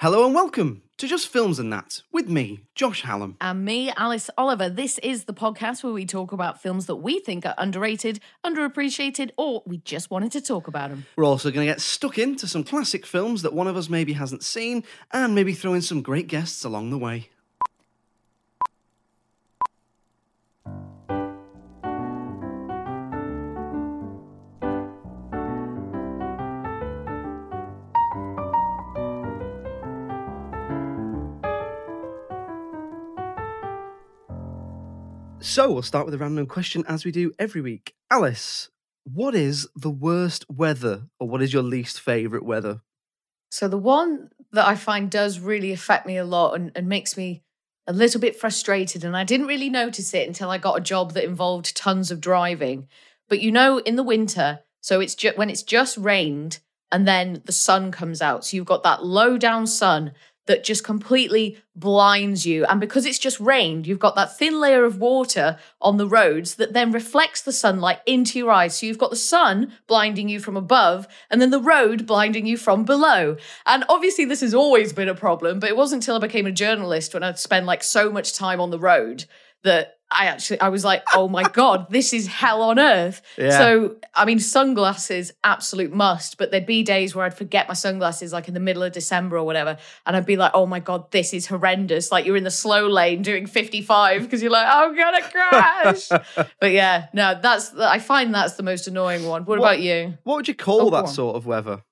Hello and welcome to Just Films and That, with me, Josh Hallam. And me, Alice Oliver. This is the podcast where we talk about films that we think are underrated, underappreciated, or we just wanted to talk about them. We're also going to get stuck into some classic films that one of us maybe hasn't seen, and maybe throw in some great guests along the way. So we'll start with a random question as we do every week. Alice, what is the worst weather, or what is your least favourite weather? So the one that I find does really affect me a lot and makes me a little bit frustrated, and I didn't really notice it until I got a job that involved tons of driving. But you know, in the winter, so it's when it's just rained and then the sun comes out, so you've got that low down sun that just completely blinds you. And because it's just rained, you've got that thin layer of water on the roads that then reflects the sunlight into your eyes. So you've got the sun blinding you from above and then the road blinding you from below. And obviously this has always been a problem, but it wasn't until I became a journalist, when I'd spend like so much time on the road, that I was like, oh my God, this is hell on earth. Yeah. So, I mean, sunglasses, absolute must, but there'd be days where I'd forget my sunglasses, like in the middle of December or whatever, and I'd be like, oh my God, this is horrendous. Like, you're in the slow lane doing 55 because you're like, I'm going to crash. But yeah, no, I find that's the most annoying one. What about you? What would you call that sort of weather?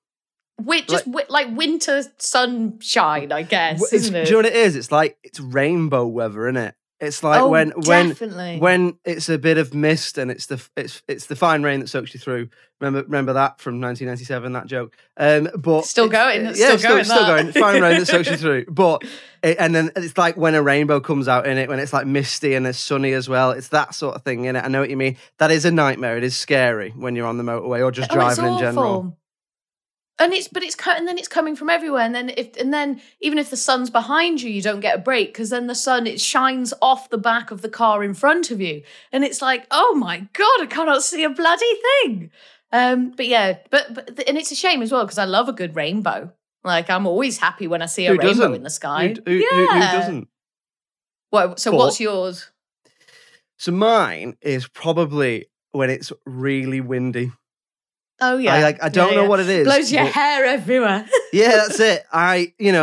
Just like winter sunshine, I guess, isn't it? Do you know what it is? It's like, it's rainbow weather, isn't it? It's like when it's a bit of mist and it's the fine rain that soaks you through. Remember that from 1997, that joke. But still going. It's still going. Fine rain that soaks you through. But and then it's like when a rainbow comes out in it, when it's like misty and it's sunny as well. It's that sort of thing in it. I know what you mean. That is a nightmare. It is scary when you're on the motorway or just driving in general. And it's coming from everywhere, and then even if the sun's behind you, you don't get a break because then the sun shines off the back of the car in front of you, and it's like, oh my God, I cannot see a bloody thing. But and it's a shame as well because I love a good rainbow. Like, I'm always happy when I see a rainbow in the sky. Who doesn't? What's yours? So mine is probably when it's really windy. Oh yeah, I don't know what it is. Blows your hair everywhere. Yeah, that's it.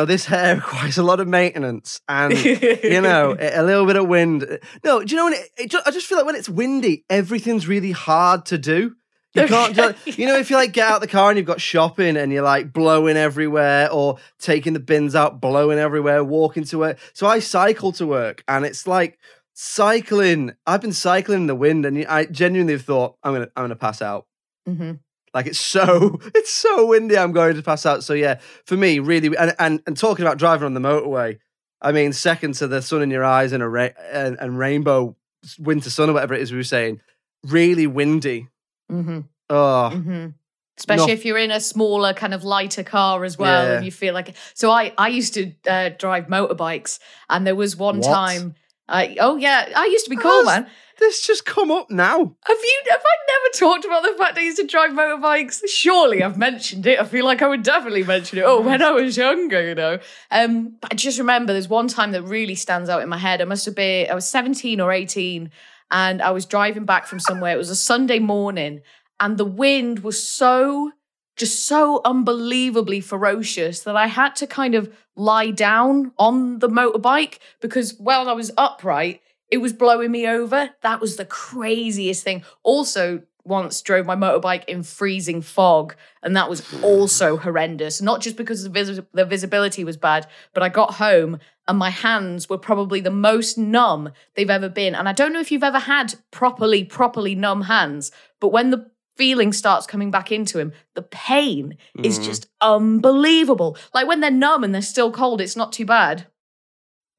This hair requires a lot of maintenance, and a little bit of wind. No, do you know when I just feel like when it's windy, everything's really hard to do. You can't do it. You know, if you like get out the car and you've got shopping and you're like blowing everywhere, or taking the bins out, blowing everywhere, walking to work. So I cycle to work, and it's like cycling. I've been cycling in the wind, and I genuinely have thought I'm gonna pass out. Mm-hmm. Like, it's so windy, I'm going to pass out. So yeah, for me, really, and talking about driving on the motorway, I mean, second to the sun in your eyes and a rainbow, winter sun or whatever it is we were saying, really windy. Mm-hmm. Oh. Mm-hmm. Especially if you're in a smaller, kind of lighter car as well, and you feel like it. So I used to drive motorbikes, and there was one time. I used to be cool, man. This just come up now. Have I never talked about the fact I used to drive motorbikes? Surely I've mentioned it. I feel like I would definitely mention it. Oh, when I was younger, you know. But I just remember there's one time that really stands out in my head. I was 17 or 18 and I was driving back from somewhere. It was a Sunday morning and the wind was so just so unbelievably ferocious that I had to kind of lie down on the motorbike because while I was upright, it was blowing me over. That was the craziest thing. Also, once drove my motorbike in freezing fog, and that was also horrendous. Not just because the visibility was bad, but I got home and my hands were probably the most numb they've ever been. And I don't know if you've ever had properly numb hands, but when the feeling starts coming back into him, the pain is just unbelievable. Like when they're numb and they're still cold, it's not too bad.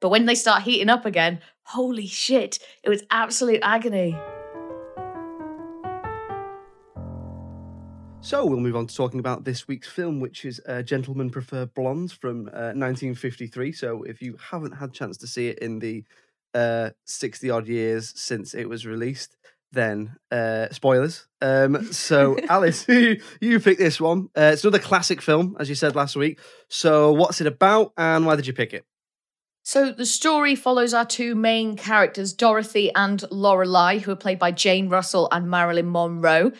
But when they start heating up again, holy shit, it was absolute agony. So we'll move on to talking about this week's film, which is Gentlemen Prefer Blondes from 1953. So if you haven't had a chance to see it in the 60-odd years since it was released, then spoilers. So Alice, you picked this one. It's another classic film, as you said last week. So what's it about and why did you pick it? So the story follows our two main characters, Dorothy and Lorelei, who are played by Jane Russell and Marilyn Monroe.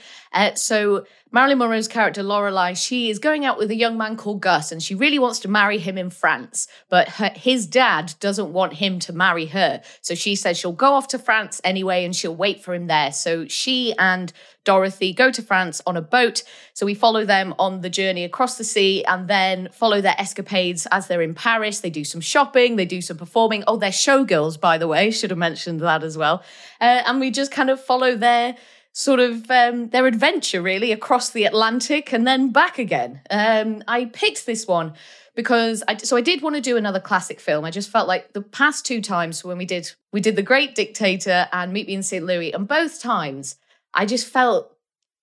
So Marilyn Monroe's character, Lorelei, she is going out with a young man called Gus, and she really wants to marry him in France, but his dad doesn't want him to marry her. So she says she'll go off to France anyway, and she'll wait for him there. So she and Dorothy go to France on a boat. So we follow them on the journey across the sea and then follow their escapades as they're in Paris. They do some shopping, they do some performing. Oh, they're showgirls, by the way. Should have mentioned that as well. And we just kind of follow their sort of their adventure, really, across the Atlantic and then back again. I picked this one because I did want to do another classic film. I just felt like the past two times when we did The Great Dictator and Meet Me in St. Louis, and both times I just felt,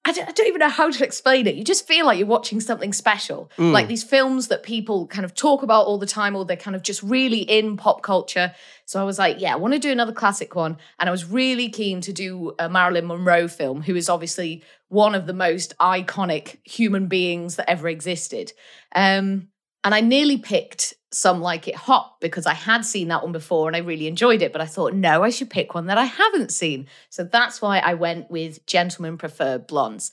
I don't even know how to explain it. You just feel like you're watching something special, like these films that people kind of talk about all the time, or they're kind of just really in pop culture. So I was like, yeah, I want to do another classic one. And I was really keen to do a Marilyn Monroe film, who is obviously one of the most iconic human beings that ever existed. And I nearly picked Some Like It Hot because I had seen that one before and I really enjoyed it. But I thought, no, I should pick one that I haven't seen. So that's why I went with Gentlemen Prefer Blondes.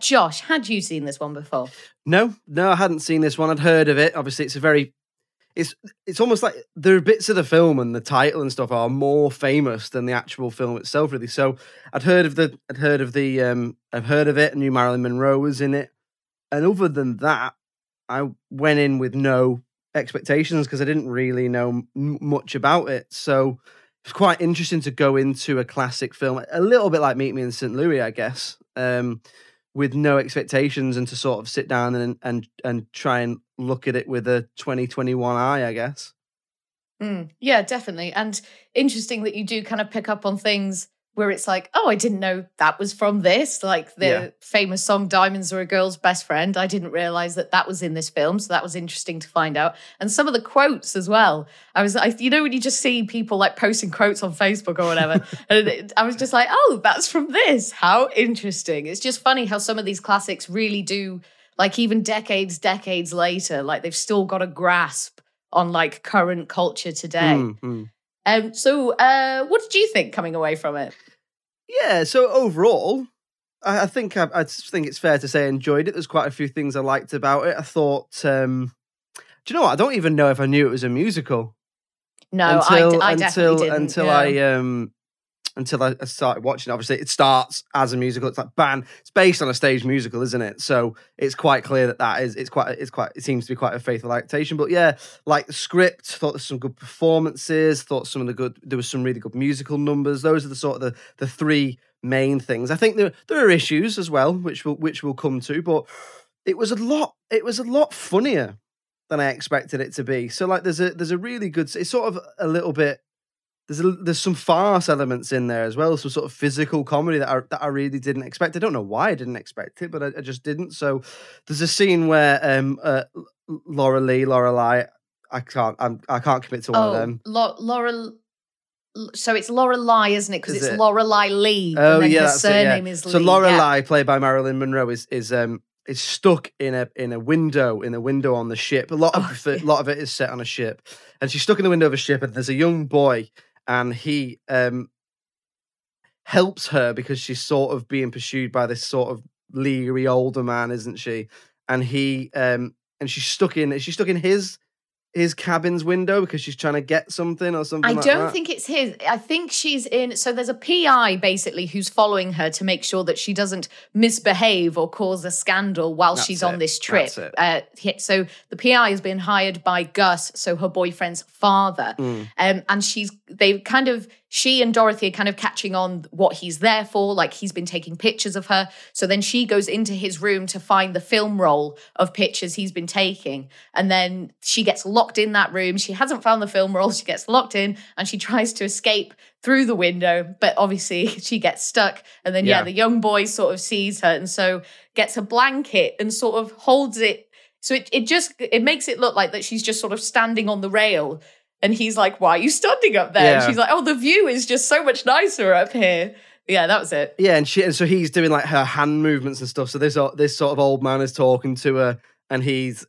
Josh, had you seen this one before? No, I hadn't seen this one. I'd heard of it. Obviously, it's almost like there are bits of the film and the title and stuff are more famous than the actual film itself, really. So I'd heard of it. I knew Marilyn Monroe was in it, and other than that, I went in with no expectations because I didn't really know much about it. So it's quite interesting to go into a classic film, a little bit like Meet Me in St. Louis, I guess, with no expectations, and to sort of sit down and try and look at it with a 2021 eye, I guess. Yeah, definitely. And interesting that you do kind of pick up on things where it's like, oh, I didn't know that was from this. Like the famous song, Diamonds Are a Girl's Best Friend. I didn't realize that was in this film. So that was interesting to find out. And some of the quotes as well. You know, when you just see people like posting quotes on Facebook or whatever, and I was just like, oh, that's from this. How interesting. It's just funny how some of these classics really do, like even decades later, like they've still got a grasp on like current culture today. What did you think coming away from it? Yeah, so overall, I think it's fair to say I enjoyed it. There's quite a few things I liked about it. I thought, do you know what? I don't even know if I knew it was a musical. No, until I started watching. Obviously, it starts as a musical. It's like bam. It's based on a stage musical, isn't it? So it's quite clear it seems to be quite a faithful adaptation. But yeah, like the script, thought there's some good performances. Thought there was some really good musical numbers. Those are the sort of the three main things. I think there are issues as well, which we'll come to. But it was a lot funnier than I expected it to be. So like there's a really good. It's sort of a little bit. There's some farce elements in there as well, some sort of physical comedy that I really didn't expect. I don't know why I didn't expect it, but I just didn't. So there's a scene where Lorelei, I can't commit to one of them. So it's Lorelei, isn't it? Because it's Lorelei Lee. Oh, and then her surname is Lee. So Lorelei, played by Marilyn Monroe, is stuck in a window on the ship. A lot of it is set on a ship, and she's stuck in the window of a ship. And there's a young boy, and he helps her because she's sort of being pursued by this sort of leery older man, isn't she? and he and she's stuck in his cabin's window because she's trying to get something or something. I don't think it's his. I think she's in. So there's a PI basically who's following her to make sure that she doesn't misbehave or cause a scandal while she's on this trip. So the PI has been hired by Gus, so her boyfriend's father, and she and Dorothy are kind of catching on what he's there for. Like, he's been taking pictures of her. So then she goes into his room to find the film roll of pictures he's been taking. And then she gets locked in that room. She hasn't found the film roll. She gets locked in and she tries to escape through the window, but obviously she gets stuck. And then, the young boy sort of sees her and so gets a blanket and sort of holds it. So it makes it look like that she's just sort of standing on the rail. And he's like, why are you standing up there? Yeah. And she's like, oh, the view is just so much nicer up here. Yeah, that was it. Yeah, and so he's doing like her hand movements and stuff. So this sort of old man is talking to her, and he's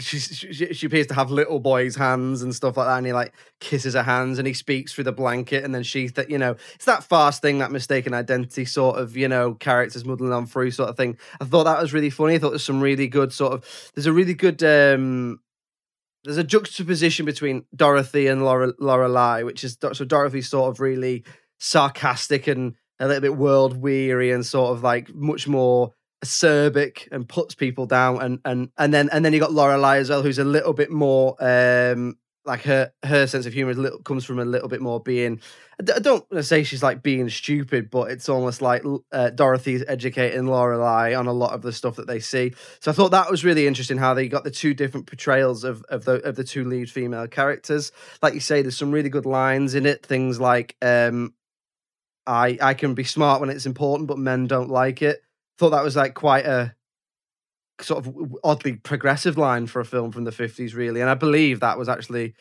she appears to have little boy's hands and stuff like that, and he like kisses her hands, and he speaks through the blanket, and then it's that fast thing, that mistaken identity sort of, characters muddling on through sort of thing. I thought that was really funny. I thought there's some really good there's a really good there's a juxtaposition between Dorothy and Lorelei, which is so Dorothy's sort of really sarcastic and a little bit world-weary and sort of like much more acerbic and puts people down, and then you got Lorelei as well, who's a little bit more like her sense of humor comes from a little bit more being. I don't want to say she's like being stupid, but it's almost like Dorothy's educating Lorelei on a lot of the stuff that they see. So I thought that was really interesting how they got the two different portrayals of the two lead female characters. Like you say, there's some really good lines in it. Things like I can be smart when it's important, but men don't like it. Thought that was like quite a sort of oddly progressive line for a film from the 50s, really. And I believe that was actually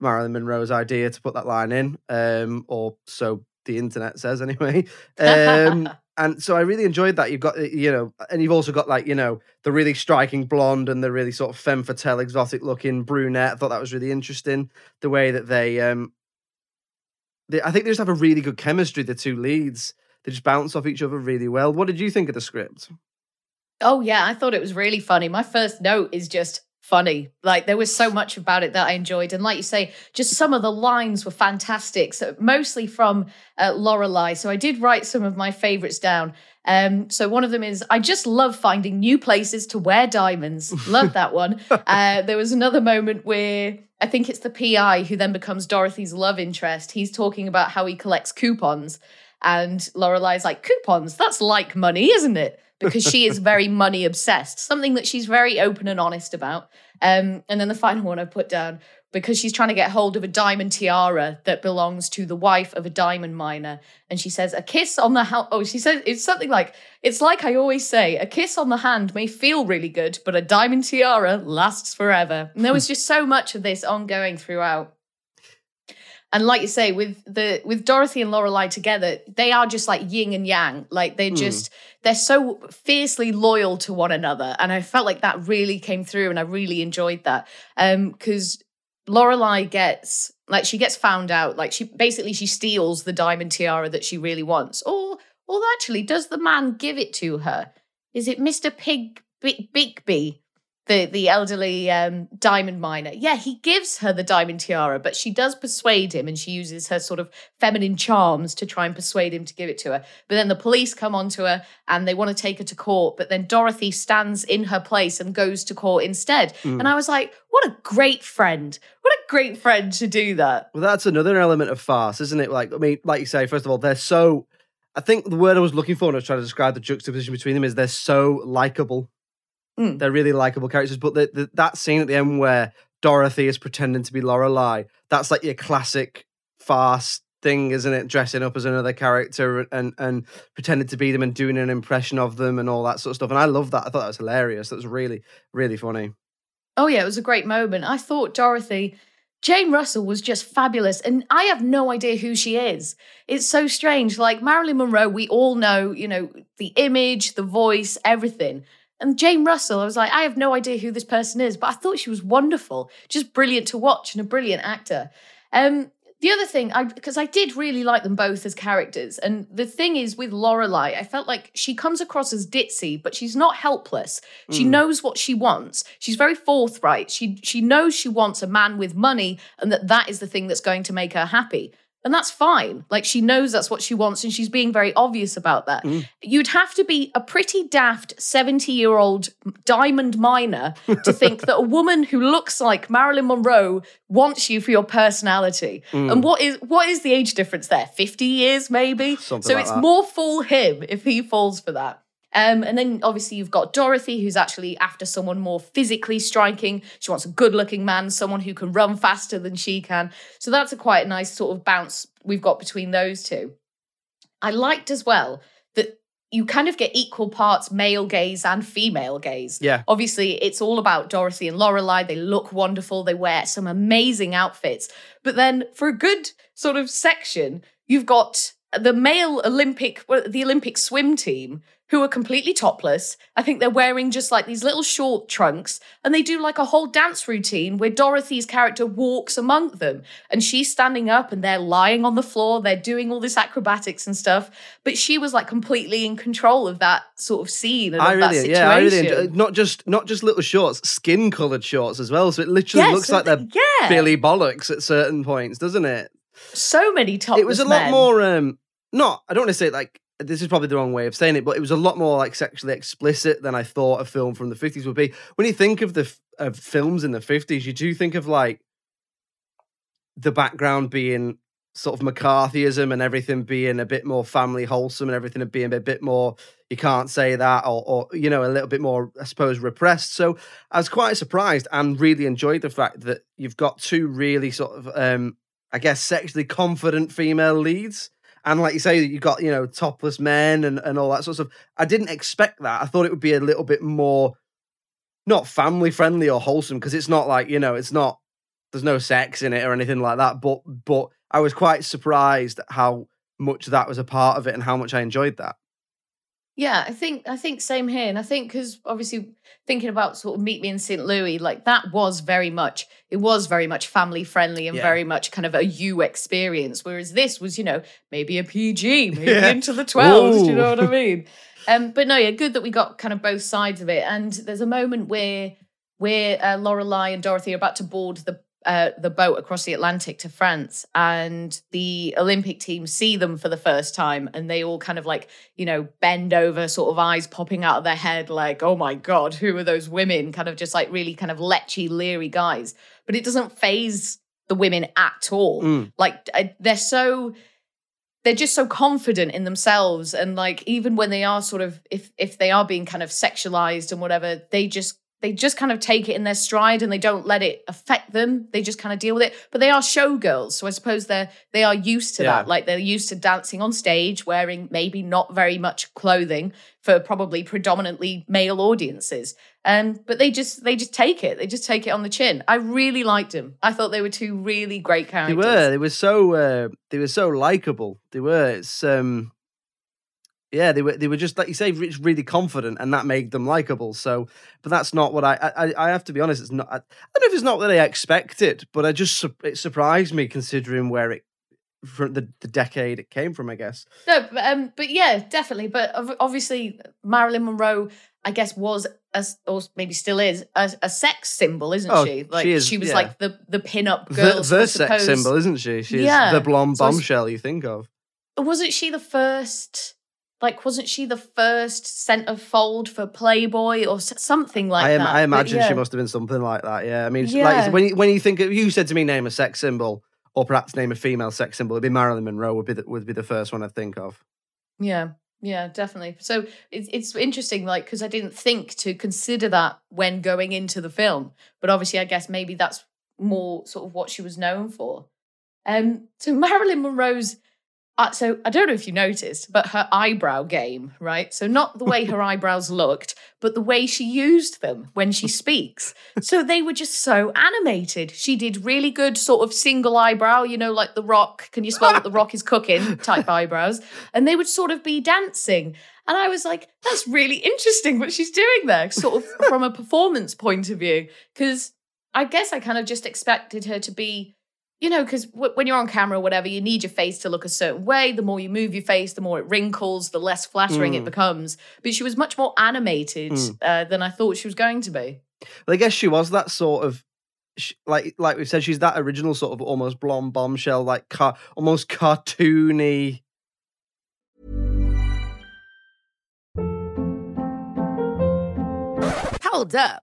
Marilyn Monroe's idea to put that line in, or so the internet says anyway. And so I really enjoyed that. You've got, and you've also got like, the really striking blonde and the really sort of femme fatale, exotic looking brunette. I thought that was really interesting. The way that I think they just have a really good chemistry, the two leads. They just bounce off each other really well. What did you think of the script? Oh, yeah, I thought it was really funny. My first note is just funny. Like, there was so much about it that I enjoyed. And like you say, just some of the lines were fantastic, so mostly from Lorelei. So I did write some of my favourites down. So one of them is, I just love finding new places to wear diamonds. Love that one. There was another moment where I think it's the PI who then becomes Dorothy's love interest. He's talking about how he collects coupons. And Lorelei's like, coupons, that's like money, isn't it? Because she is very money obsessed, something that she's very open and honest about. And then the final one I put down, because she's trying to get hold of a diamond tiara that belongs to the wife of a diamond miner. And she says, she says, it's something like, it's like I always say, a kiss on the hand may feel really good, but a diamond tiara lasts forever. And there was just so much of this ongoing throughout. And like you say, with Dorothy and Lorelei together, they are just like yin and yang. Like they're so fiercely loyal to one another. And I felt like that really came through, and I really enjoyed that. Because Lorelei gets found out. Like she steals the diamond tiara that she really wants. Or actually, does the man give it to her? Is it Mr. Bigby? The elderly diamond miner. Yeah, he gives her the diamond tiara, but she does persuade him, and she uses her sort of feminine charms to try and persuade him to give it to her. But then the police come onto her, and they want to take her to court, but then Dorothy stands in her place and goes to court instead. And I was like, what a great friend. What a great friend to do that. Well, that's another element of farce, isn't it? Like, I mean, like you say, first of all, they're so... I think the word I was looking for when I was trying to describe the juxtaposition between them is they're so likeable. They're really likable characters, but that scene at the end where Dorothy is pretending to be Lorelei, that's like your classic farce thing, isn't it? Dressing up as another character and pretending to be them and doing an impression of them and all that sort of stuff. And I love that. I thought that was hilarious. That was really, really funny. Oh, yeah, it was a great moment. I thought Jane Russell was just fabulous, and I have no idea who she is. It's so strange. Like Marilyn Monroe, we all know, the image, the voice, everything. And Jane Russell, I was like, I have no idea who this person is, but I thought she was wonderful, just brilliant to watch and a brilliant actor. The other thing, because I did really like them both as characters, and the thing is with Lorelei, I felt like she comes across as ditzy, but she's not helpless. She knows what she wants. She's very forthright. She knows she wants a man with money and that is the thing that's going to make her happy. And that's fine. Like, she knows that's what she wants and she's being very obvious about that. You'd have to be a pretty daft 70-year-old diamond miner to think that a woman who looks like Marilyn Monroe wants you for your personality. And what is the age difference there? 50 years maybe? Something so like it's that. More fool him if he falls for that. And then obviously you've got Dorothy, who's actually after someone more physically striking. She wants a good-looking man, someone who can run faster than she can. So that's a quite nice sort of bounce we've got between those two. I liked as well that you kind of get equal parts male gaze and female gaze. Yeah. Obviously, it's all about Dorothy and Lorelei. They look wonderful. They wear some amazing outfits. But then for a good sort of section, you've got the male Olympic swim team, who are completely topless. I think they're wearing just like these little short trunks, and they do like a whole dance routine where Dorothy's character walks among them and she's standing up and they're lying on the floor. They're doing all this acrobatics and stuff, but she was like completely in control of that sort of scene and of that situation. Yeah, I really enjoy, not just little shorts, skin-coloured shorts as well. So it literally looks like they're Billy Bollocks at certain points, doesn't it? So many topless men. It was a lot more, I don't want to say like, this is probably the wrong way of saying it, but it was a lot more like sexually explicit than I thought a film from the 50s would be. When you think of the films in the 50s, you do think of like the background being sort of McCarthyism and everything being a bit more family wholesome and everything being a bit more, you can't say that, or you know, a little bit more, I suppose, repressed. So I was quite surprised and really enjoyed the fact that you've got two really sort of, I guess, sexually confident female leads. And like you say, you got, you know, topless men and all that sort of stuff. I didn't expect that. I thought it would be a little bit more, not family friendly or wholesome, because it's not like, you know, it's not, there's no sex in it or anything like that. But I was quite surprised at how much that was a part of it and how much I enjoyed that. Yeah, I think same here. And I think because obviously thinking about sort of Meet Me in St. Louis, like that was very much family friendly and very much kind of a you experience. Whereas this was, you know, maybe a PG, maybe into the 12s, do you know what I mean? But no, yeah, good that we got kind of both sides of it. And there's a moment where Lorelei and Dorothy are about to board the boat across the Atlantic to France, and the Olympic team see them for the first time, and they all kind of like, you know, bend over, sort of eyes popping out of their head like, oh my God, who are those women? Kind of just like really kind of lechy, leery guys. But it doesn't faze the women at all. Like they're just so confident in themselves. And like, even when they are sort of, if they are being kind of sexualized and whatever, they just kind of take it in their stride and they don't let it affect them. They just kind of deal with it. But they are showgirls, so I suppose they are used to that. Like they're used to dancing on stage, wearing maybe not very much clothing for probably predominantly male audiences. But they just take it. They just take it on the chin. I really liked them. I thought they were two really great characters. They were. They were so likable. They were. It's yeah, they were just, like you say, really confident, and that made them likable. So, but that's not what I have to be honest. It's not. I don't know if it's not what I expected, but it surprised me considering where it from the decade it came from. I guess. No, but yeah, definitely. But obviously, Marilyn Monroe, I guess, was or maybe still is a sex symbol, isn't she? Like she is, she was like the pin-up girl, the sex symbol, isn't she? She's the blonde bombshell you think of. Wasn't she the first? Like, wasn't she the first centerfold for Playboy or something like that? I imagine she must have been something like that, yeah. I mean, like when you think of, you said to me, name a sex symbol, or perhaps name a female sex symbol, it'd be Marilyn Monroe would be the first one I'd think of. Yeah, yeah, definitely. So it's interesting, like, because I didn't think to consider that when going into the film. But obviously, I guess maybe that's more sort of what she was known for. So Marilyn Monroe's... So I don't know if you noticed, but her eyebrow game, right? So not the way her eyebrows looked, but the way she used them when she speaks. So they were just so animated. She did really good sort of single eyebrow, you know, like The Rock. Can you smell what The Rock is cooking? Type eyebrows. And they would sort of be dancing. And I was like, that's really interesting what she's doing there, sort of from a performance point of view. Because I guess I kind of just expected her to be you know, because when you're on camera or whatever, you need your face to look a certain way. The more you move your face, the more it wrinkles, the less flattering it becomes. But she was much more animated than I thought she was going to be. Well, I guess she was that sort of, like we've said, she's that original sort of almost blonde bombshell, like almost cartoony. Hold up.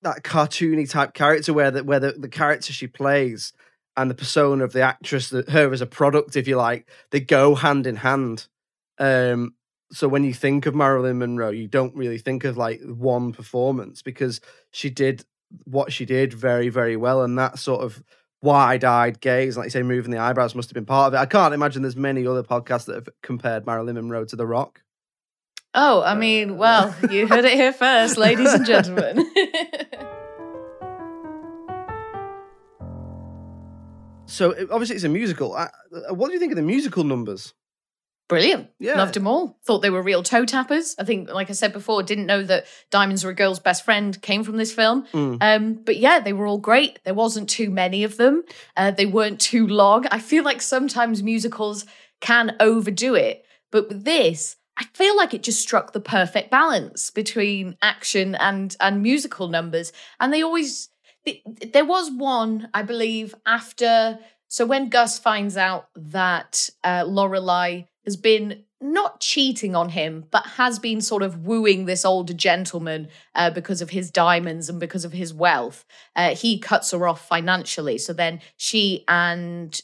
That cartoony type character where the character she plays and the persona of the actress, her as a product, if you like, they go hand in hand. So when you think of Marilyn Monroe, you don't really think of like one performance, because she did what she did very, very well. And that sort of wide-eyed gaze, like you say, moving the eyebrows must have been part of it. I can't imagine there's many other podcasts that have compared Marilyn Monroe to The Rock. Oh, I mean, well, you heard it here first, ladies and gentlemen. So, obviously, it's a musical. What do you think of the musical numbers? Brilliant. Yeah. Loved them all. Thought they were real toe tappers. I think, like I said before, didn't know that Diamonds Are a Girl's Best Friend came from this film. But yeah, they were all great. There wasn't too many of them. They weren't too long. I feel like sometimes musicals can overdo it. But with this, I feel like it just struck the perfect balance between action and musical numbers. And they always, there was one, I believe, after, so when Gus finds out that Lorelei has been not cheating on him, but has been sort of wooing this older gentleman because of his diamonds and because of his wealth, he cuts her off financially. So then she and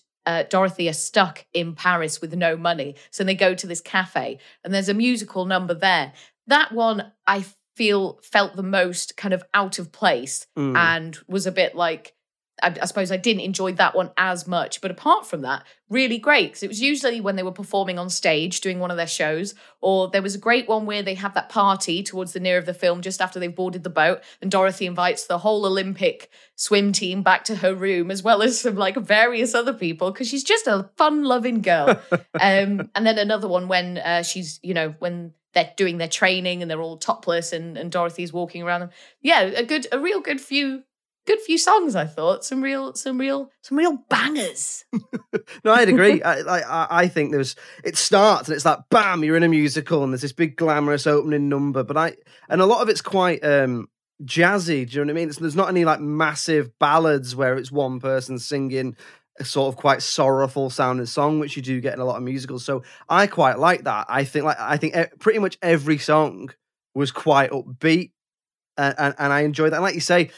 Dorothy are stuck in Paris with no money. So they go to this cafe and there's a musical number there. That one I felt the most kind of out of place and was a bit like, I suppose I didn't enjoy that one as much. But apart from that, really great. Because it was usually when they were performing on stage doing one of their shows, or there was a great one where they have that party towards the near of the film just after they've boarded the boat, and Dorothy invites the whole Olympic swim team back to her room, as well as some like various other people, because she's just a fun-loving girl. And then another one when she's, you know, when they're doing their training and they're all topless and Dorothy's walking around them. Yeah, a real good few songs, I thought. Some real bangers. No, I'd agree. I think there's, it starts and it's like, bam, you're in a musical and there's this big glamorous opening number. But and a lot of it's quite jazzy, do you know what I mean? There's not any like massive ballads where it's one person singing a sort of quite sorrowful sounding song, which you do get in a lot of musicals. So I quite like that. I think pretty much every song was quite upbeat and I enjoyed that. And like you say,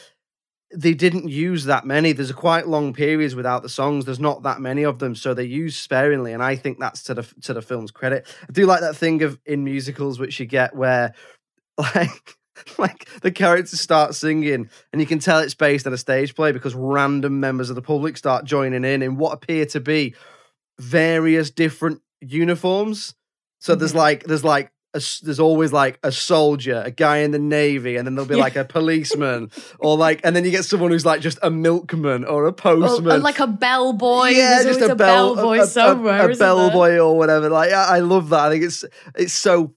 they didn't use that many. There's a quite long periods without the songs. There's not that many of them, so they use sparingly, and I think that's to the film's credit. I do like that thing of in musicals which you get where like the characters start singing and you can tell it's based on a stage play because random members of the public start joining in what appear to be various different uniforms. So there's always like a soldier, a guy in the Navy, and then there'll be like a policeman or like, and then you get someone who's like just a milkman or a postman. Or like a bellboy. Yeah, there's just a bellboy somewhere. A bellboy or whatever. Like, I love that. I think it's so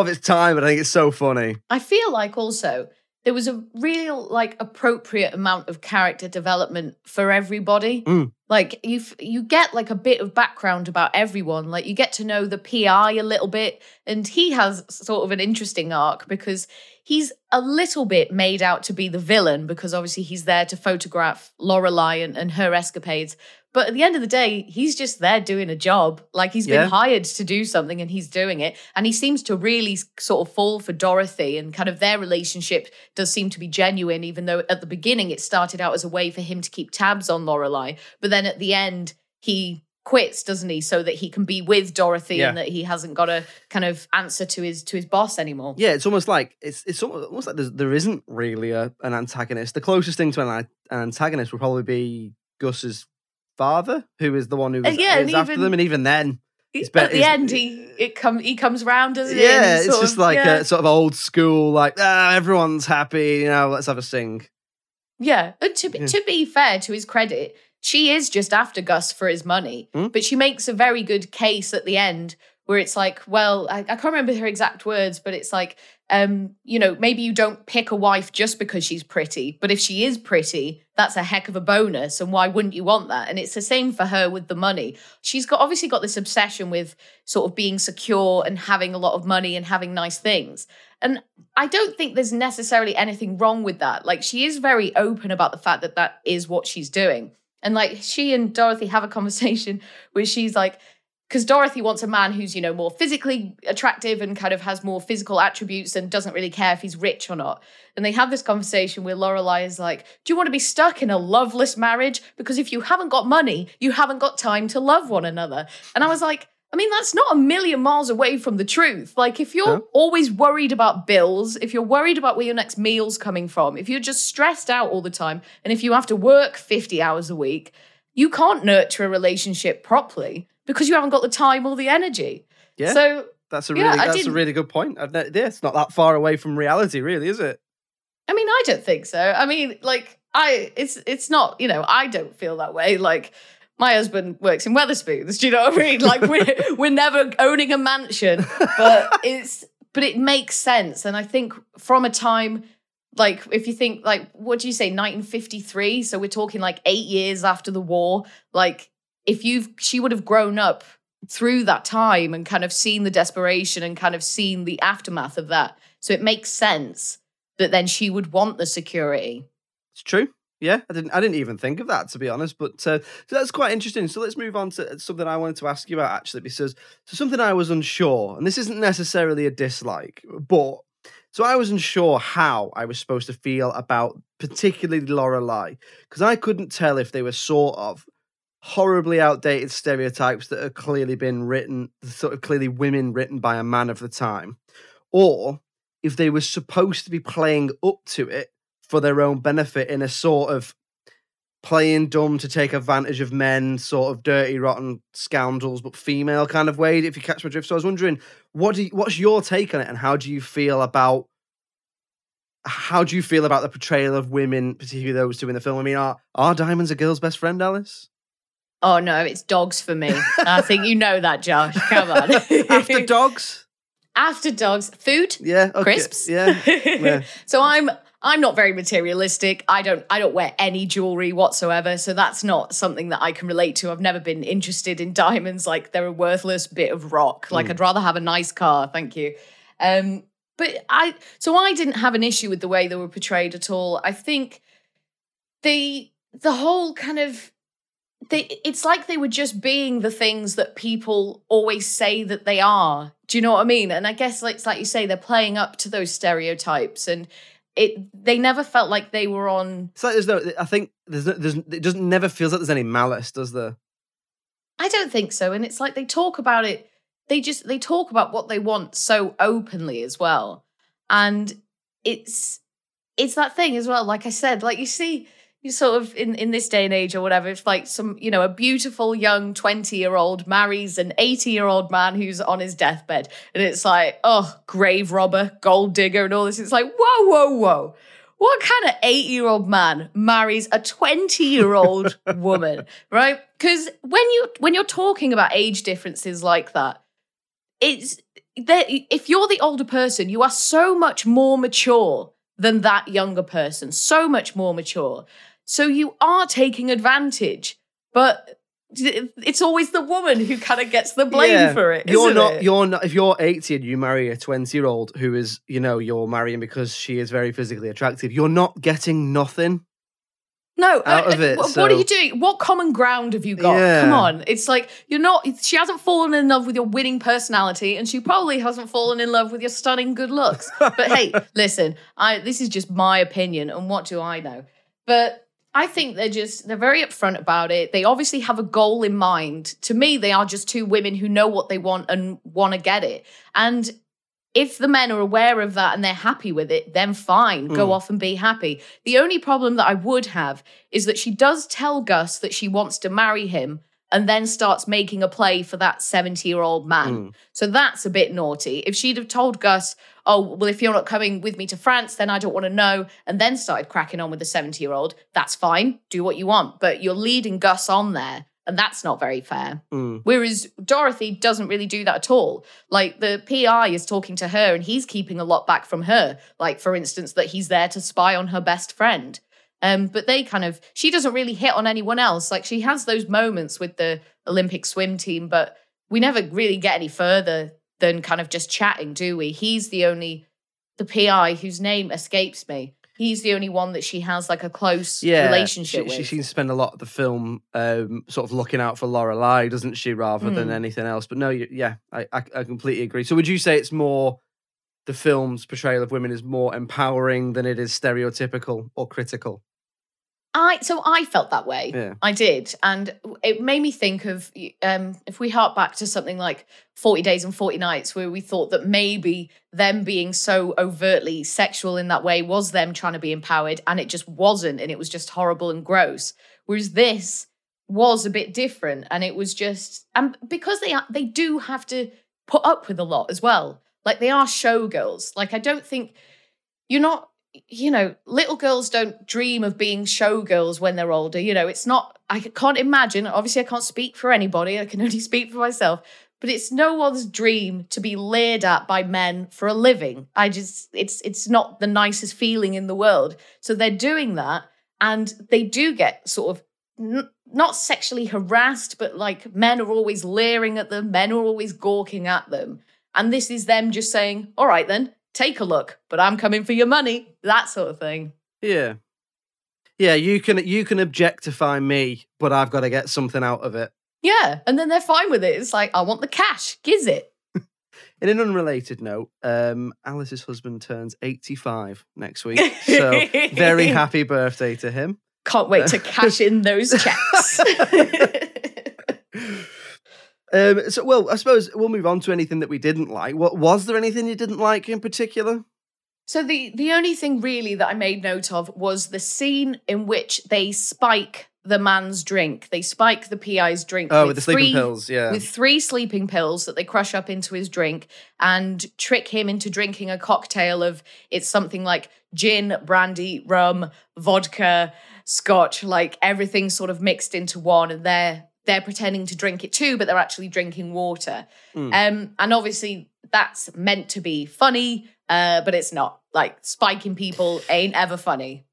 of its time, and I think it's so funny. I feel like also there was a real like appropriate amount of character development for everybody. Mm. Like you get like a bit of background about everyone. Like you get to know the PI a little bit, and he has sort of an interesting arc because he's a little bit made out to be the villain because obviously he's there to photograph Lorelei and her escapades. But at the end of the day, he's just there doing a job. Like he's been hired to do something and he's doing it. And he seems to really sort of fall for Dorothy, and kind of their relationship does seem to be genuine, even though at the beginning it started out as a way for him to keep tabs on Lorelei. But then at the end, he quits, doesn't he? So that he can be with Dorothy and that he hasn't got to kind of answer to his boss anymore. Yeah, it's almost like it's almost like there isn't really an antagonist. The closest thing to an antagonist would probably be Gus's father, who is the one who is after them, and even then, he comes round, doesn't he? Yeah, it's just like a sort of old school, like everyone's happy, you know, let's have a sing. Yeah, and to be fair to his credit, she is just after Gus for his money, but she makes a very good case at the end where it's like, well, I can't remember her exact words, but it's like, you know, maybe you don't pick a wife just because she's pretty, but if she is pretty, that's a heck of a bonus, and why wouldn't you want that? And it's the same for her with the money. She's obviously got this obsession with sort of being secure and having a lot of money and having nice things. And I don't think there's necessarily anything wrong with that. Like, she is very open about the fact that that is what she's doing. And like, she and Dorothy have a conversation where she's like, because Dorothy wants a man who's, you know, more physically attractive and kind of has more physical attributes and doesn't really care if he's rich or not. And they have this conversation where Lorelei is like, do you want to be stuck in a loveless marriage? Because if you haven't got money, you haven't got time to love one another. And I was like, I mean, that's not a million miles away from the truth. Like, if you're always worried about bills, if you're worried about where your next meal's coming from, if you're just stressed out all the time, and if you have to work 50 hours a week, you can't nurture a relationship properly, because you haven't got the time or the energy. Yeah, so that's a really good point. It's not that far away from reality, really, is it? I mean, I don't think so. I mean, like, it's not, you know, I don't feel that way. Like, my husband works in Wetherspoons. Do you know what I mean? Like, we're never owning a mansion, but it makes sense. And I think from a time, like, if you think, like, what do you say, 1953? So we're talking like 8 years after the war, like. If she would have grown up through that time and kind of seen the desperation and kind of seen the aftermath of that. So it makes sense that then she would want the security. It's true. Yeah. I didn't even think of that, to be honest, but so that's quite interesting. So let's move on to something I wanted to ask you about, actually, because something I was unsure, and this isn't necessarily a dislike, but so I was unsure how I was supposed to feel about particularly Lorelei, because I couldn't tell if they were sort of horribly outdated stereotypes that have clearly been written, sort of clearly women written by a man of the time, or if they were supposed to be playing up to it for their own benefit in a sort of playing dumb to take advantage of men, sort of dirty, rotten scoundrels, but female kind of way, if you catch my drift. So I was wondering, what's your take on it, and how do you feel about the portrayal of women, particularly those two in the film? I mean, are Diamonds a Girl's Best Friend, Alice? Oh, no, it's dogs for me. I think you know that, Josh. Come on. After dogs? After dogs. Food? Yeah. Okay. Crisps? Yeah. Yeah. So I'm not very materialistic. I don't wear any jewelry whatsoever, so that's not something that I can relate to. I've never been interested in diamonds. Like, they're a worthless bit of rock. Like, I'd rather have a nice car. Thank you. But I didn't have an issue with the way they were portrayed at all. I think the whole kind of... it's like they were just being the things that people always say that they are. Do you know what I mean? And I guess it's like you say, they're playing up to those stereotypes. And they never felt like they were on. It's like it just never feels like there's any malice, does there? I don't think so. And it's like they talk about it. They talk about what they want so openly as well. And it's that thing as well. Like I said, like you see, you sort of in this day and age or whatever, it's like some, you know, a beautiful young 20-year-old marries an 80-year-old man who's on his deathbed. And it's like, oh, grave robber, gold digger and all this. It's like, whoa, whoa, whoa. What kind of 8-year-old man marries a 20-year-old woman, right? Because when you're talking about age differences like that, it's that if you're the older person, you are so much more mature than that younger person, so much more mature. So you are taking advantage, but it's always the woman who kind of gets the blame for it. You're not. If you're 80 and you marry a 20-year-old who is, you know, you're marrying because she is very physically attractive, you're not getting nothing. No, out of it. What are you doing? What common ground have you got? Yeah. Come on, it's like you're not. She hasn't fallen in love with your winning personality, and she probably hasn't fallen in love with your stunning good looks. But hey, listen, this is just my opinion, and what do I know? But I think they're very upfront about it. They obviously have a goal in mind. To me, they are just two women who know what they want and want to get it. And if the men are aware of that and they're happy with it, then fine, go off and be happy. The only problem that I would have is that she does tell Gus that she wants to marry him and then starts making a play for that 70-year-old man. So that's a bit naughty. If she'd have told Gus, oh, well, if you're not coming with me to France, then I don't want to know, and then started cracking on with the 70-year-old, that's fine, do what you want. But you're leading Gus on there, and that's not very fair. Whereas Dorothy doesn't really do that at all. Like, the PI is talking to her, and he's keeping a lot back from her. Like, for instance, that he's there to spy on her best friend. But they she doesn't really hit on anyone else. Like, she has those moments with the Olympic swim team, but we never really get any further than kind of just chatting, do we? He's the PI whose name escapes me. He's the only one that she has like a close relationship with. She seems to spend a lot of the film sort of looking out for Lorelei, doesn't she, rather than anything else. But no, I completely agree. So would you say it's more the film's portrayal of women is more empowering than it is stereotypical or critical? I felt that way. Yeah. I did. And it made me think of, if we hark back to something like 40 Days and 40 Nights, where we thought that maybe them being so overtly sexual in that way was them trying to be empowered, and it just wasn't, and it was just horrible and gross. Whereas this was a bit different, and it was just... And because they do have to put up with a lot as well. Like, they are showgirls. Like, I don't think... You're not... You know, little girls don't dream of being showgirls when they're older. You know, it's not, I can't imagine, obviously I can't speak for anybody, I can only speak for myself, but it's no one's dream to be leered at by men for a living. It's not the nicest feeling in the world. So they're doing that, and they do get sort of not sexually harassed, but like men are always leering at them, men are always gawking at them. And this is them just saying, all right then, take a look, but I'm coming for your money, that sort of thing. Yeah. Yeah, you can objectify me, but I've got to get something out of it. Yeah, and then they're fine with it. It's like, I want the cash, giz it. In an unrelated note, Alice's husband turns 85 next week, so very happy birthday to him. Can't wait to cash in those checks. So, I suppose we'll move on to anything that we didn't like. What was there anything you didn't like in particular? So the only thing really that I made note of was the scene in which they spike the man's drink. They spike the PI's drink. Oh, with the sleeping pills, yeah. With 3 sleeping pills that they crush up into his drink and trick him into drinking a cocktail of, it's something like gin, brandy, rum, vodka, scotch, like everything sort of mixed into one, and they're pretending to drink it too, but they're actually drinking water. And obviously that's meant to be funny, but it's not. Like, spiking people ain't ever funny.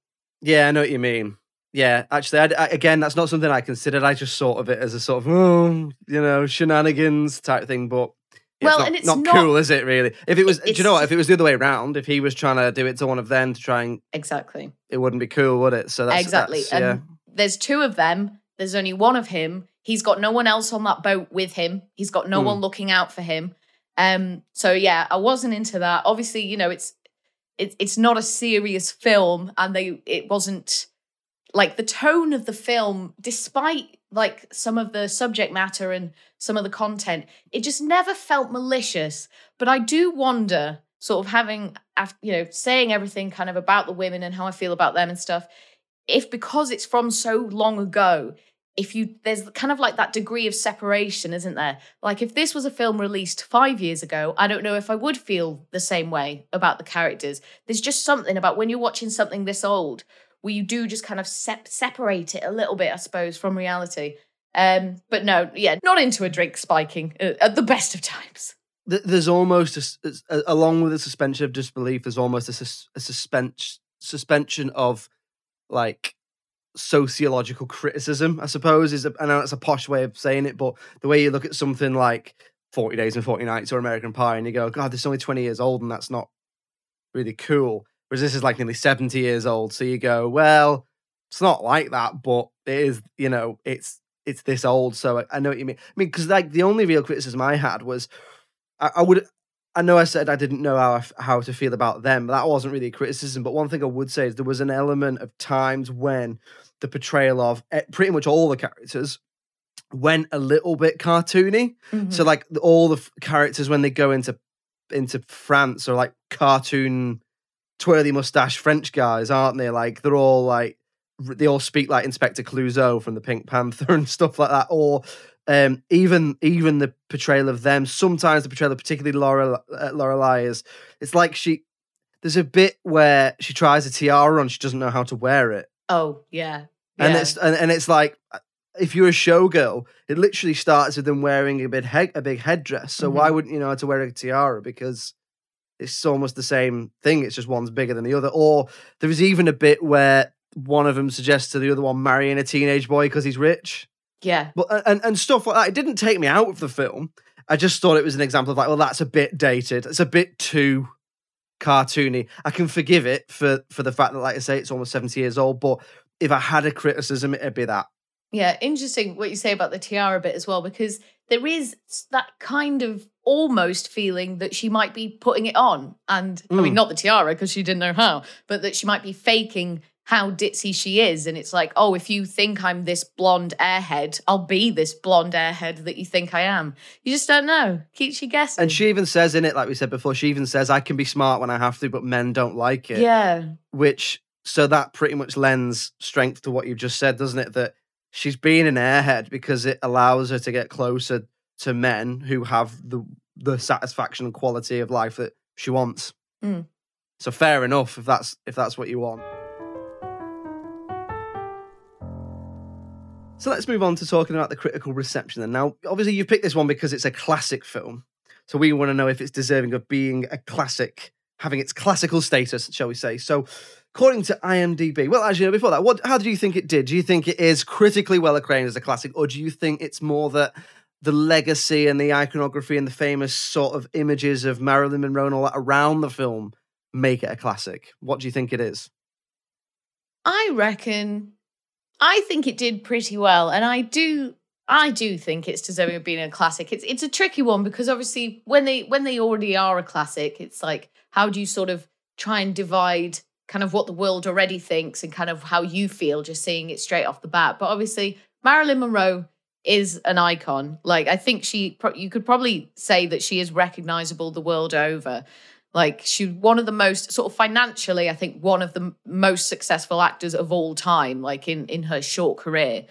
Yeah, I know what you mean. Yeah, actually, again, that's not something I considered. I just thought of it as a sort of, shenanigans type thing, but it's not cool, is it, really? If it was, do you know what, if it was the other way around, if he was trying to do it to one of them to try and... Exactly. It wouldn't be cool, would it? So that's... Exactly. That's, yeah. There's 2 of them. There's only one of him. He's got no one else on that boat with him. He's got no one looking out for him. So, yeah, I wasn't into that. Obviously, you know, it's it's not a serious film, and it wasn't like the tone of the film, despite like some of the subject matter and some of the content, it just never felt malicious. But I do wonder, sort of having, you know, saying everything kind of about the women and how I feel about them and stuff, if because it's from so long ago, there's kind of like that degree of separation, isn't there? Like if this was a film released 5 years ago, I don't know if I would feel the same way about the characters. There's just something about when you're watching something this old where you do just kind of separate it a little bit, I suppose, from reality. But no, yeah, not into a drink spiking at the best of times. There's almost, along with the suspension of disbelief, there's almost a suspension of like sociological criticism, I suppose. I know it's a posh way of saying it, but the way you look at something like 40 Days and 40 Nights or American Pie and you go, God, this is only 20 years old and that's not really cool. Whereas this is like nearly 70 years old. So you go, well, it's not like that, but it is, you know, it's this old. So I know what you mean. I mean, because like the only real criticism I had was, I know I said I didn't know how to feel about them, but that wasn't really a criticism. But one thing I would say is there was an element of times when the portrayal of pretty much all the characters went a little bit cartoony. Mm-hmm. So like all the characters when they go into France are like cartoon twirly mustache French guys, aren't they? Like they're all like, they all speak like Inspector Clouseau from the Pink Panther and stuff like that. Or even the portrayal of them, sometimes the portrayal of particularly Lorelei is, it's like there's a bit where she tries a tiara on, she doesn't know how to wear it. Oh, yeah. And it's like, if you're a showgirl, it literally starts with them wearing a big headdress. So mm-hmm. Why wouldn't you know how to wear a tiara? Because it's almost the same thing. It's just one's bigger than the other. Or there is even a bit where one of them suggests to the other one marrying a teenage boy because he's rich. Yeah. But and stuff like that. It didn't take me out of the film. I just thought it was an example of like, well, that's a bit dated. It's a bit too cartoony. I can forgive it for the fact that, like I say, it's almost 70 years old. But if I had a criticism, it'd be that. Yeah, interesting what you say about the tiara bit as well, because there is that kind of almost feeling that she might be putting it on. And I mean, not the tiara because she didn't know how, but that she might be faking how ditzy she is. And it's like, oh, if you think I'm this blonde airhead, I'll be this blonde airhead that you think I am. You just don't know. Keeps you guessing. And she even says in it, like we said before, she even says, I can be smart when I have to, but men don't like it. Yeah. So that pretty much lends strength to what you've just said, doesn't it? That she's being an airhead because it allows her to get closer to men who have the satisfaction and quality of life that she wants. Mm. So fair enough if that's what you want. So let's move on to talking about the critical reception then. Now, obviously you picked this one because it's a classic film. So we want to know if it's deserving of being a classic, having its classical status, shall we say. So according to IMDb, well, as you know, before that, how do you think it did? Do you think it is critically well acclaimed as a classic, or do you think it's more that the legacy and the iconography and the famous sort of images of Marilyn Monroe and all that around the film make it a classic? What do you think it is? I think it did pretty well, and I do think it's deserving of being a classic. It's a tricky one because obviously when they already are a classic, it's like, how do you sort of try and divide kind of what the world already thinks and kind of how you feel just seeing it straight off the bat? But obviously Marilyn Monroe is an icon. Like I think you could probably say that she is recognizable the world over. Like she's one of the most sort of financially, I think one of the most successful actors of all time, like in her short career.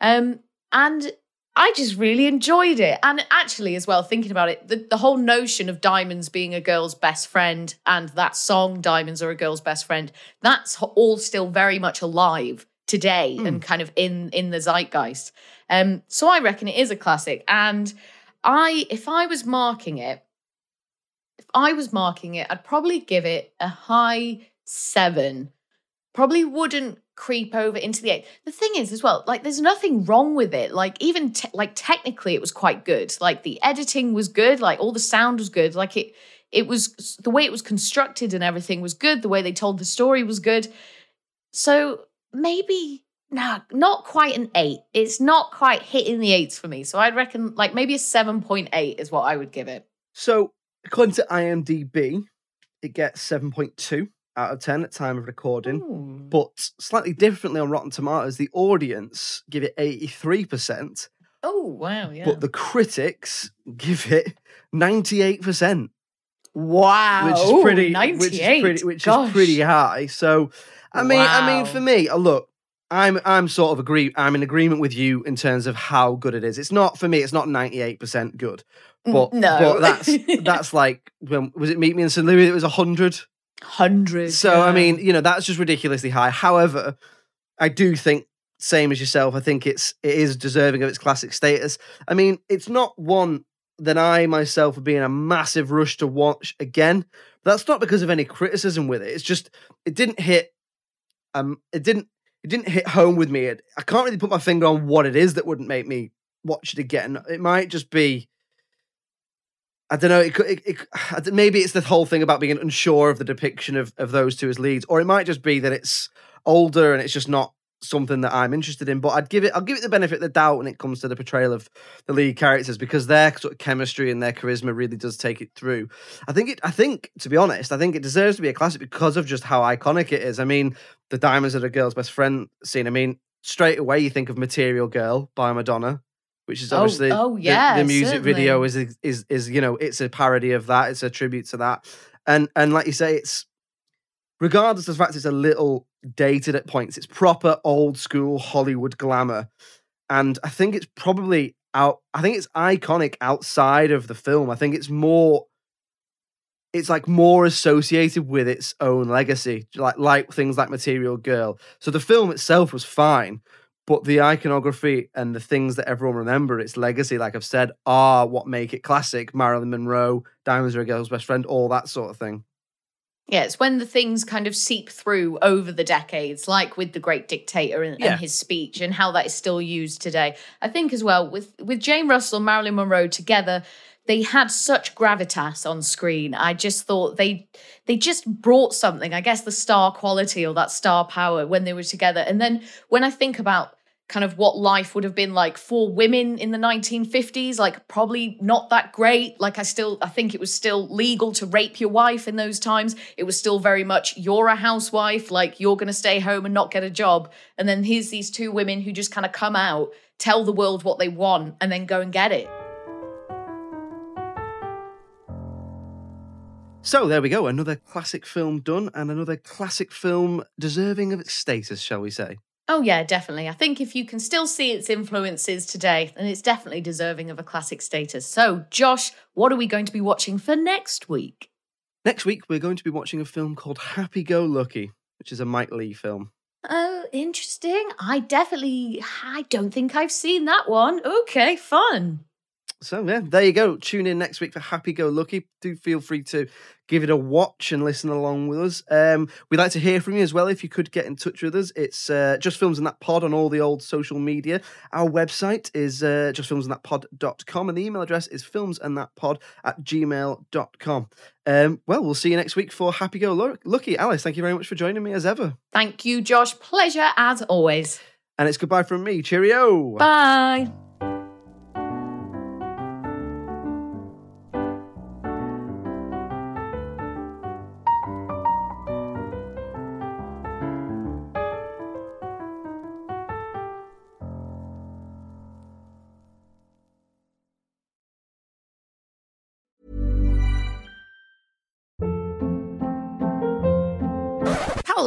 And I just really enjoyed it. And actually as well, thinking about it, the whole notion of Diamonds being a girl's best friend and that song, Diamonds Are a Girl's Best Friend, that's all still very much alive today and kind of in the zeitgeist. So I reckon it is a classic. And if I was marking it, I'd probably give it a high 7. Probably wouldn't creep over into the 8. The thing is as well, like there's nothing wrong with it. Like even technically it was quite good. Like the editing was good. Like all the sound was good. Like it was, the way it was constructed and everything was good. The way they told the story was good. So maybe, not quite an 8. It's not quite hitting the 8s for me. So I'd reckon like maybe a 7.8 is what I would give it. So according to IMDb, it gets 7.2 out of 10 at time of recording. Ooh. But slightly differently on Rotten Tomatoes, the audience give it 83%. Oh, wow, yeah. But the critics give it 98%. Wow. Which is pretty, 98. Which is pretty high. So, I mean, for me, look, I'm in agreement with you in terms of how good it is. It's not, for me, it's not 98% good. But, no. But that's like, was it Meet Me in St. Louis? It was 100. 100. So, yeah. I mean, you know, that's just ridiculously high. However, I do think, same as yourself, I think it is deserving of its classic status. I mean, it's not one that I myself would be in a massive rush to watch again. That's not because of any criticism with it. It's just it didn't hit home with me. I can't really put my finger on what it is that wouldn't make me watch it again. It might just be, I don't know, maybe it's the whole thing about being unsure of the depiction of those two as leads, or it might just be that it's older and it's just not something that I'm interested in. But I'll give it the benefit of the doubt when it comes to the portrayal of the lead characters, because their sort of chemistry and their charisma really does take it through. I think, to be honest, it deserves to be a classic because of just how iconic it is. I mean, the Diamonds Are a Girl's Best Friend scene, I mean, straight away you think of Material Girl by Madonna, which is obviously the music certainly. Video is you know, it's a parody of that, it's a tribute to that. And like you say, it's, regardless of the fact it's a little dated at points, it's proper old school Hollywood glamour. And I think it's probably I think it's iconic outside of the film. I think it's more, it's like more associated with its own legacy, like things like Material Girl. So the film itself was fine, but the iconography and the things that everyone remember, its legacy, like I've said, are what make it classic. Marilyn Monroe, Diamonds Are a Girl's Best Friend, all that sort of thing. Yeah, it's when the things kind of seep through over the decades, like with The Great Dictator and his speech, and how that is still used today. I think as well, with Jane Russell and Marilyn Monroe together, they had such gravitas on screen. I just thought they just brought something, I guess the star quality or that star power when they were together. And then when I think about kind of what life would have been like for women in the 1950s, like probably not that great. Like I think it was still legal to rape your wife in those times. It was still very much, you're a housewife, like you're going to stay home and not get a job. And then here's these two women who just kind of come out, tell the world what they want, and then go and get it. So there we go, another classic film done, and another classic film deserving of its status, shall we say. Oh, yeah, definitely. I think if you can still see its influences today, then it's definitely deserving of a classic status. So, Josh, what are we going to be watching for next week? Next week, we're going to be watching a film called Happy Go Lucky, which is a Mike Leigh film. Oh, interesting. I don't think I've seen that one. Okay, fun. So, yeah, there you go. Tune in next week for Happy Go Lucky. Do feel free to give it a watch and listen along with us. We'd like to hear from you as well. If you could get in touch with us, it's Just Films and That Pod on all the old social media. Our website is justfilmsandthatpod.com, and the email address is filmsandthatpod@gmail.com. Well, we'll see you next week for Happy Go Lucky. Alice, thank you very much for joining me as ever. Thank you, Josh. Pleasure as always. And it's goodbye from me. Cheerio. Bye.